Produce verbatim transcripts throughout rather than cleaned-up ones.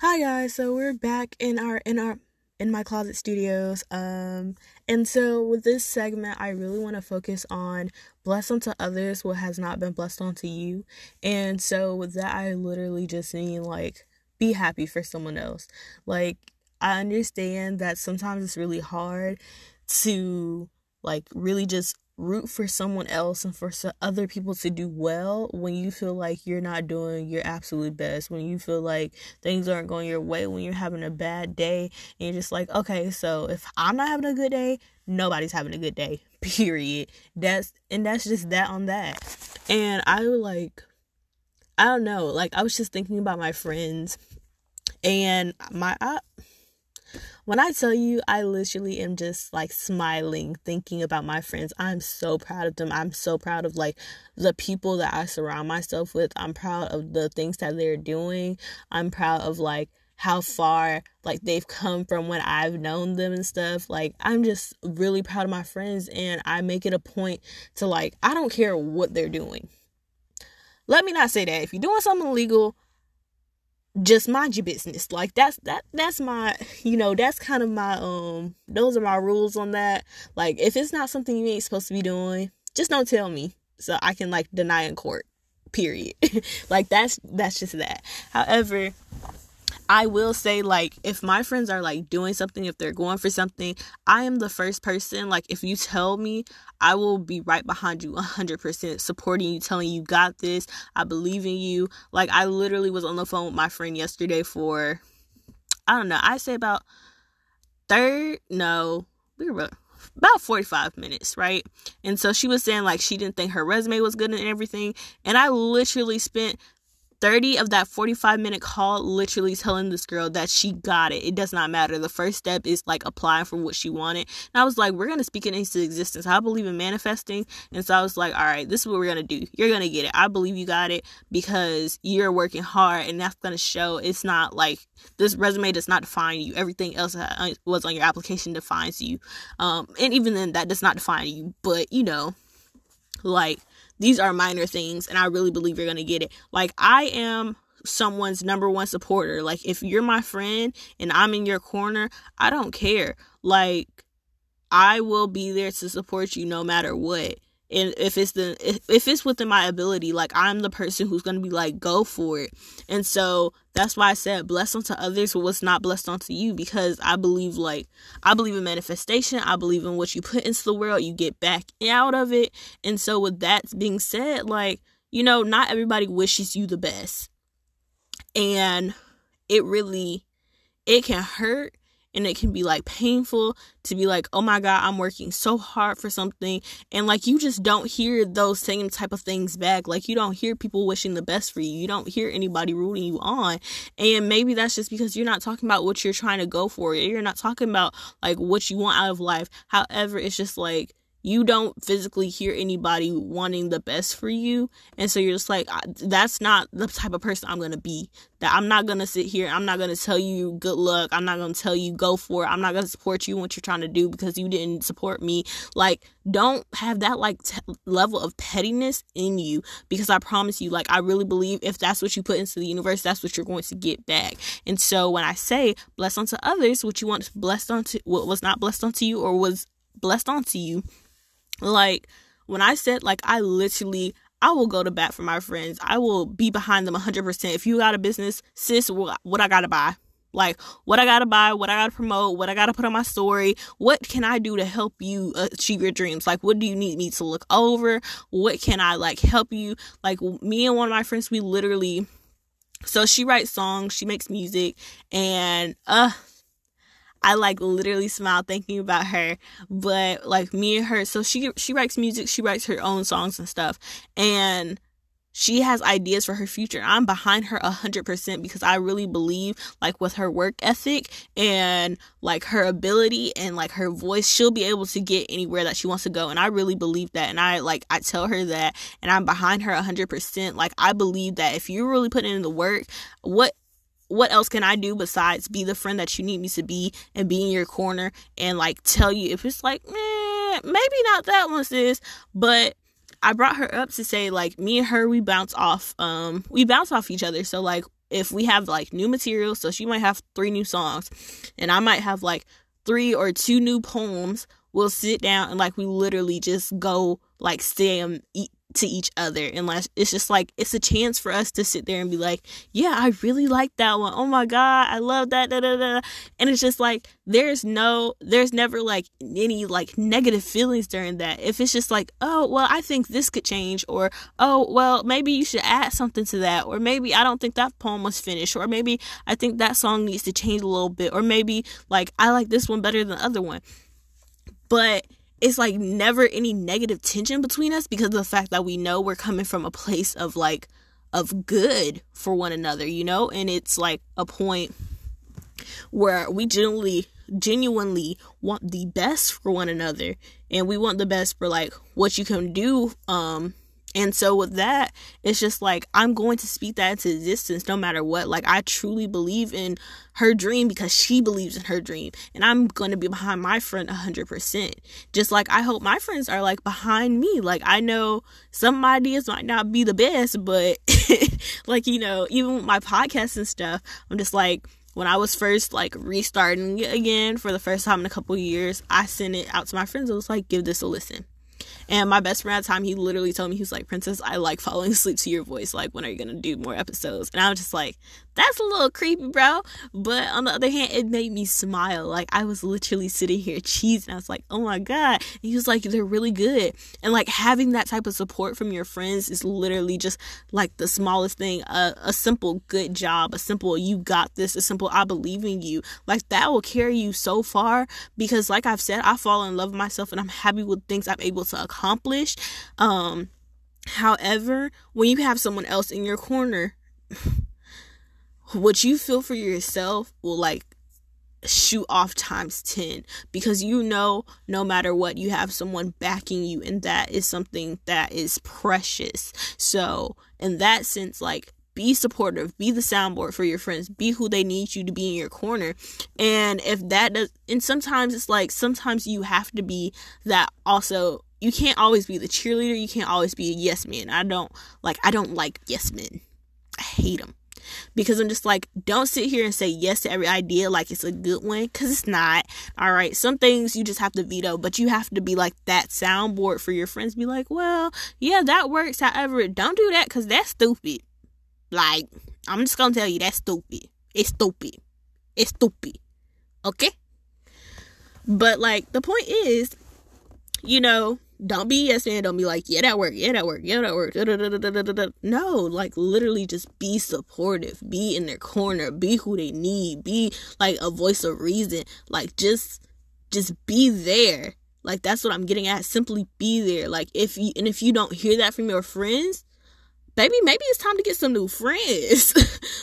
Hi guys, so we're back in our in our in my closet studios, um and so with this segment I really want to focus on blessed unto others what has not been blessed unto you. And so with that, I literally just mean, like, be happy for someone else. Like, I understand that sometimes it's really hard to, like, really just root for someone else and for other people to do well when you feel like you're not doing your absolute best, when you feel like things aren't going your way, when you're having a bad day and you're just like, okay, so if I'm not having a good day, nobody's having a good day, period. That's and that's just that on that. And I like I don't know like I was just thinking about my friends and my I, when I tell you, I literally am just, like, smiling, thinking about my friends. I'm so proud of them. I'm so proud of, like, the people that I surround myself with. I'm proud of the things that they're doing. I'm proud of, like, how far, like, they've come from when I've known them and stuff. Like, I'm just really proud of my friends, and I make it a point to, like, I don't care what they're doing. Let me not say that. If you're doing something illegal, just mind your business. Like, that's that that's my, you know, that's kind of my um those are my rules on that. Like, if it's not something you ain't supposed to be doing, just don't tell me so I can, like, deny in court, period. Like, that's that's just that. However, I will say, like, if my friends are, like, doing something, if they're going for something, I am the first person, like, if you tell me, I will be right behind you one hundred percent, supporting you, telling you, you got this, I believe in you. Like, I literally was on the phone with my friend yesterday for, I don't know, I say about third, no, we were about forty-five minutes, right? And so she was saying, like, she didn't think her resume was good and everything, and I literally spent thirty of that forty-five minute call literally telling this girl that she got it. It does not matter. The first step is, like, applying for what she wanted. And I was like, we're going to speak it into existence. I believe in manifesting. And so I was like, all right, this is what we're going to do. You're going to get it. I believe you got it because you're working hard, and that's going to show. It's not like this resume does not define you. Everything else that was on your application defines you. Um, and even then, that does not define you. But, you know, like, these are minor things, and I really believe you're going to get it. Like, I am someone's number one supporter. Like, if you're my friend and I'm in your corner, I don't care. Like, I will be there to support you no matter what. And if it's the if, if it's within my ability, like, I'm the person who's going to be like, go for it. And so that's why I said blessed unto others what's not blessed unto you, because I believe, like, I believe in manifestation. I believe in what you put into the world, you get back out of it. And so with that being said, like, you know, not everybody wishes you the best, and it really, it can hurt. And it can be, like, painful to be like, oh my God, I'm working so hard for something. And, like, you just don't hear those same type of things back. Like, you don't hear people wishing the best for you. You don't hear anybody rooting you on. And maybe that's just because you're not talking about what you're trying to go for. You're not talking about, like, what you want out of life. However, it's just like, you don't physically hear anybody wanting the best for you. And so you're just like, that's not the type of person I'm going to be. That I'm not going to sit here. I'm not going to tell you good luck. I'm not going to tell you go for it. I'm not going to support you in what you're trying to do because you didn't support me. Like, don't have that, like, t- level of pettiness in you, because I promise you, like, I really believe if that's what you put into the universe, that's what you're going to get back. And so when I say blessed unto others, what you want blessed unto, what was not blessed unto you or was blessed unto you, like, when I said, like, I literally, I will go to bat for my friends. I will be behind them one hundred percent. If you got a business, sis, what, what I got to buy? Like, what I got to buy, what I got to promote, what I got to put on my story, what can I do to help you achieve your dreams? Like, what do you need me to look over? What can I, like, help you? Like, me and one of my friends, we literally, so she writes songs, she makes music, and, uh, I, like, literally smile thinking about her. But, like, me and her, so she she writes music, she writes her own songs and stuff, and she has ideas for her future. I'm behind her one hundred percent because I really believe, like, with her work ethic and, like, her ability and, like, her voice, she'll be able to get anywhere that she wants to go. And I really believe that. And I, like, I tell her that, and I'm behind her one hundred percent. Like, I believe that if you really put in the work, what What else can I do besides be the friend that you need me to be and be in your corner and, like, tell you if it's like, eh, maybe not that one, sis. But I brought her up to say, like, me and her, we bounce off, um, we bounce off each other. So, like, if we have like new material. So she might have three new songs and I might have like three or two new poems. We'll sit down and like we literally just go like slam to each other, and like it's just like it's a chance for us to sit there and be like, yeah, I really like that one. Oh my god, I love that, da, da, da. And it's just like there's no there's never like any like negative feelings during that. If it's just like, oh well, I think this could change, or oh well, maybe you should add something to that, or maybe I don't think that poem was finished, or maybe I think that song needs to change a little bit, or maybe like I like this one better than the other one. But it's like never any negative tension between us because of the fact that we know we're coming from a place of like of good for one another, you know? And it's like a point where we genuinely genuinely want the best for one another, and we want the best for like what you can do. Um and so with that, it's just like I'm going to speak that into existence no matter what. Like I truly believe in her dream because she believes in her dream, and I'm going to be behind my friend one hundred percent. Just like I hope my friends are like behind me. Like I know some of my ideas might not be the best, but like, you know, even with my podcast and stuff, I'm just like, when I was first like restarting again for the first time in a couple years, I sent it out to my friends. I was like, give this a listen. And my best friend at the time, he literally told me, he was like, Princess, I like falling asleep to your voice. Like, when are you going to do more episodes? And I was just like, that's a little creepy, bro. But on the other hand, it made me smile. Like, I was literally sitting here cheesing. I was like, oh my God. And he was like, they're really good. And like, having that type of support from your friends is literally just like the smallest thing. A, a simple good job, a simple you got this, a simple I believe in you. Like, that will carry you so far because, like I've said, I fall in love with myself and I'm happy with things I'm able to accomplish. Um, however, when you have someone else in your corner, what you feel for yourself will like shoot off times ten because you know no matter what you have someone backing you, and that is something that is precious. So in that sense, like, be supportive, be the soundboard for your friends, be who they need you to be in your corner. And if that does, and sometimes it's like sometimes you have to be that also. You can't always be the cheerleader, you can't always be a yes man. I don't like I don't like yes men. I hate them. Because I'm just like, don't sit here and say yes to every idea like it's a good one, because it's not. All right, some things you just have to veto, but you have to be like that soundboard for your friends. Be like, well, yeah, that works, however, don't do that because that's stupid. Like, I'm just gonna tell you, that's stupid. It's stupid. It's stupid. Okay? But like, the point is, you know, don't be yes man. Don't be like, yeah, that worked. Yeah, that worked. Yeah, that worked. Da, da, da, da, da, da. No, like, literally just be supportive. Be in their corner. Be who they need. Be like a voice of reason. Like, just, just be there. Like, that's what I'm getting at. Simply be there. Like, if you, and if you don't hear that from your friends, baby, maybe it's time to get some new friends.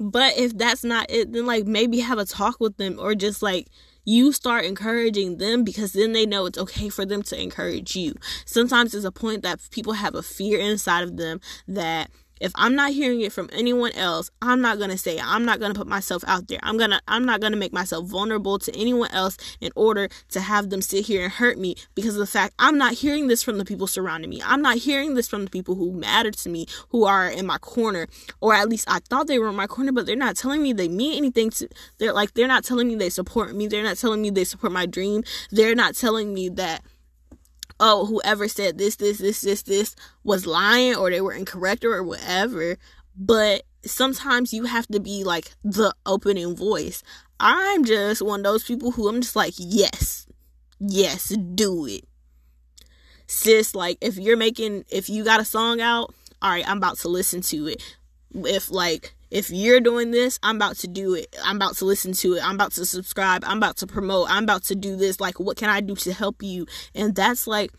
But if that's not it, then like maybe have a talk with them, or just like, you start encouraging them, because then they know it's okay for them to encourage you. Sometimes there's a point that people have a fear inside of them that if I'm not hearing it from anyone else, I'm not going to say it. I'm not going to put myself out there. I'm going to I'm not going to make myself vulnerable to anyone else in order to have them sit here and hurt me because of the fact I'm not hearing this from the people surrounding me. I'm not hearing this from the people who matter to me, who are in my corner, or at least I thought they were in my corner, but they're not telling me they mean anything to, they're like they're not telling me they support me. They're not telling me they support my dream. They're not telling me that, oh, whoever said this, this, this, this, this was lying, or they were incorrect, or whatever. But sometimes you have to be like the opening voice. I'm just one of those people who I'm just like, yes, yes, do it. Sis, like, if you're making, if you got a song out, all right, I'm about to listen to it. If like, if you're doing this, I'm about to do it. I'm about to listen to it. I'm about to subscribe. I'm about to promote. I'm about to do this. Like, what can I do to help you? And that's like,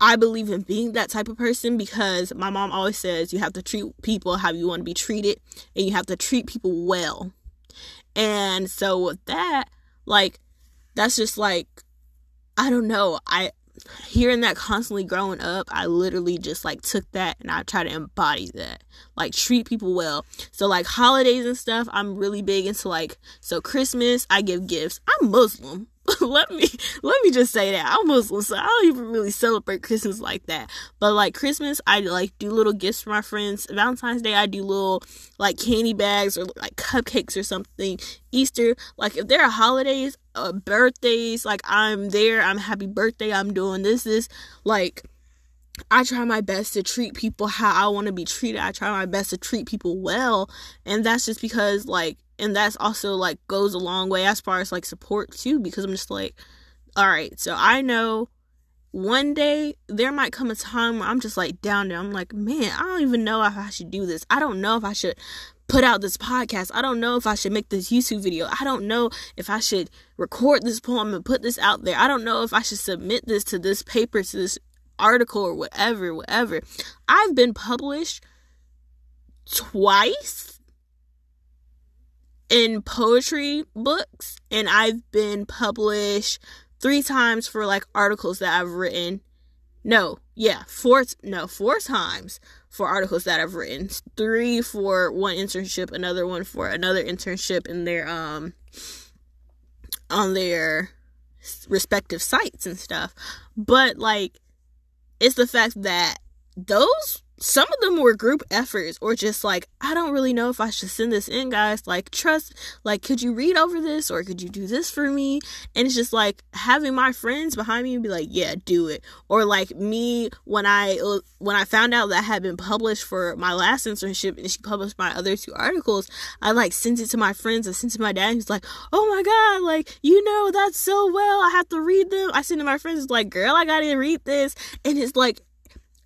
I believe in being that type of person, because my mom always says you have to treat people how you want to be treated, and you have to treat people well. And so with that, like, that's just like, I don't know. I hearing that constantly growing up, I literally just like took that and I try to embody that. Like, treat people well. So like holidays and stuff, I'm really big into like, so Christmas, I give gifts. I'm Muslim, let me let me just say that I'm Muslim, so I don't even really celebrate Christmas like that. But like Christmas, I like do little gifts for my friends. Valentine's Day, I do little like candy bags or like cupcakes or something. Easter, like if there are holidays, uh, birthdays, like I'm there. I'm happy birthday. I'm doing this. This like. I try my best to treat people how I want to be treated. I try my best to treat people well. And that's just because, like, and that's also, like, goes a long way as far as, like, support, too. Because I'm just like, all right, so I know one day there might come a time where I'm just, like, down there. I'm like, man, I don't even know if I should do this. I don't know if I should put out this podcast. I don't know if I should make this YouTube video. I don't know if I should record this poem and put this out there. I don't know if I should submit this to this paper, to this article or whatever whatever I've been published twice in poetry books, and I've been published three times for like articles that I've written. No yeah four no four times for articles that I've written. Three for one internship, another one for another internship in their um on their respective sites and stuff. But like, it's the fact that those, some of them were group efforts or just like, I don't really know if I should send this in, guys. Like, trust, like, could you read over this or could you do this for me? And it's just like having my friends behind me be like, yeah, do it. Or like me, when I, when I found out that I had been published for my last internship and she published my other two articles, I like sent it to my friends. I sent it to my dad and he's like, oh my God, like, you know, that's so well, I have to read them. I sent it to my friends, like, girl, I gotta read this. And it's like,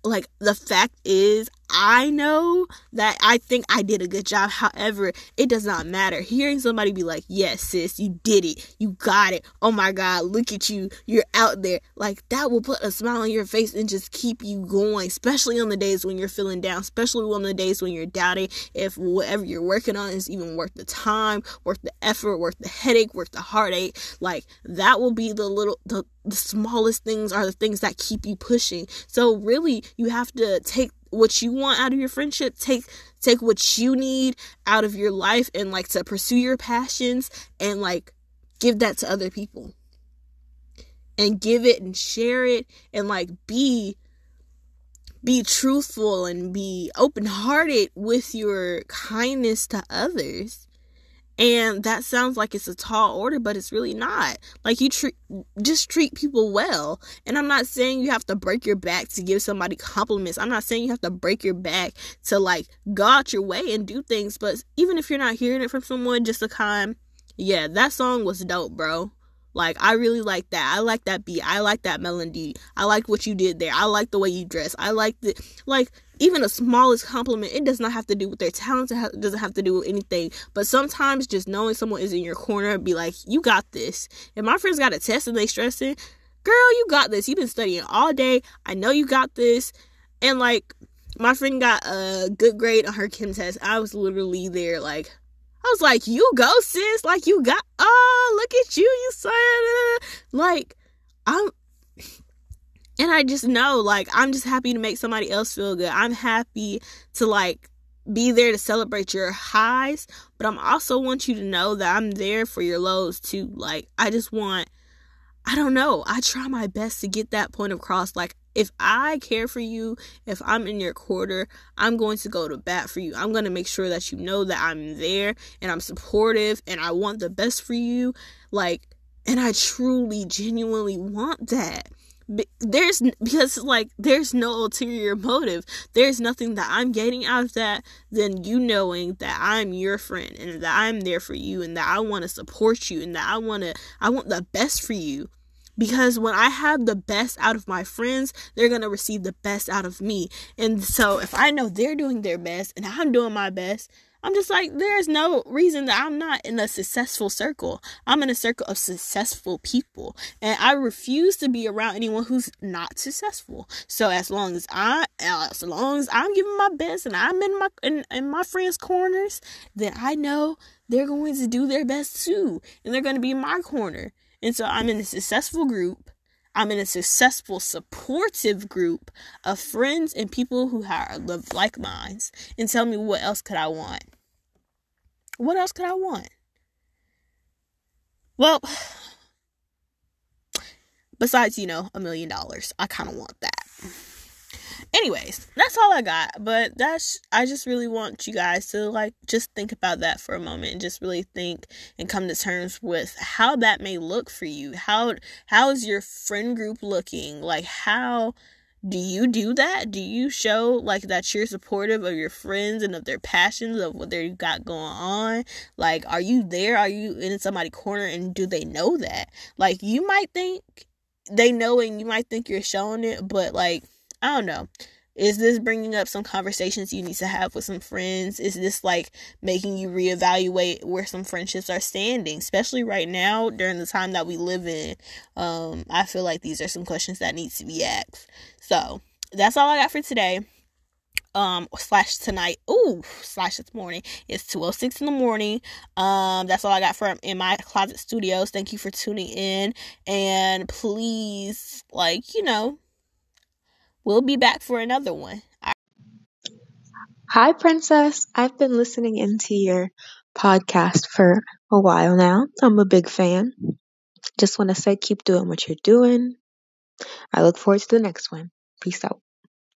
Like, the fact is, I know that I think I did a good job. However, it does not matter. Hearing somebody be like, yes, sis, you did it. You got it. Oh, my God, look at you. You're out there. Like, that will put a smile on your face and just keep you going, especially on the days when you're feeling down, especially on the days when you're doubting if whatever you're working on is even worth the time, worth the effort, worth the headache, worth the heartache. Like, that will be the little... the The smallest things are the things that keep you pushing. So really, you have to take what you want out of your friendship, take take what you need out of your life, and like to pursue your passions and like give that to other people and give it and share it and like be be truthful and be open-hearted with your kindness to others. And that sounds like it's a tall order, but it's really not. Like, you treat, just treat people well. And I'm not saying you have to break your back to give somebody compliments. I'm not saying you have to break your back to, like, go out your way and do things. But even if you're not hearing it from someone, just a kind, yeah, that song was dope, bro. Like, I really like that. I like that beat. I like that melody. I like what you did there. I like the way you dress. I like the, like... Even the smallest compliment, it does not have to do with their talents. It doesn't have to do with anything. But sometimes just knowing someone is in your corner and be like, you got this. If my friends got a test and they stressing, girl, you got this. You've been studying all day. I know you got this. And, like, my friend got a good grade on her chem test. I was literally there, like, I was like, you go, sis. Like, you got, oh, look at you. You said, like, I'm. And I just know, like, I'm just happy to make somebody else feel good. I'm happy to, like, be there to celebrate your highs. But I'm also want you to know that I'm there for your lows, too. Like, I just want, I don't know. I try my best to get that point across. Like, if I care for you, if I'm in your quarter, I'm going to go to bat for you. I'm going to make sure that you know that I'm there and I'm supportive and I want the best for you. Like, and I truly, genuinely want that. There's because like there's no ulterior motive. There's nothing that I'm getting out of that than you knowing that I'm your friend and that I'm there for you and that I want to support you and that I want to I want the best for you. Because when I have the best out of my friends, they're going to receive the best out of me. And so if I know they're doing their best and I'm doing my best, I'm just like, there's no reason that I'm not in a successful circle. I'm in a circle of successful people. And I refuse to be around anyone who's not successful. So as long as I, as long as I'm giving my best and I'm in my, in, in my friends' corners, then I know they're going to do their best too. And they're going to be in my corner. And so I'm in a successful group. I'm in a successful, supportive group of friends and people who are like minds. And tell me, what else could I want? What else could I want? Well, Besides, you know, a million dollars. I kind of want that. Anyways, that's all I got. But that's, I just really want you guys to, like, just think about that for a moment and just really think and come to terms with how that may look for you. How, how is your friend group looking? Like, how do you do that? Do you show, like, that you're supportive of your friends and of their passions, of what they've got going on? Like, are you there? Are you in somebody's corner, and do they know that? Like, you might think they know and you might think you're showing it, but, like, I don't know. Is this bringing up some conversations you need to have with some friends? Is this, like, making you reevaluate where some friendships are standing? Especially right now, during the time that we live in. Um, I feel like these are some questions that need to be asked. So, that's all I got for today. Um, slash tonight. Ooh, slash this morning. It's two oh six in the morning. Um, that's all I got from In My Closet Studios. Thank you for tuning in. And please, like, you know, we'll be back for another one. Right. Hi, Princess. I've been listening into your podcast for a while now. I'm a big fan. Just want to say keep doing what you're doing. I look forward to the next one. Peace out.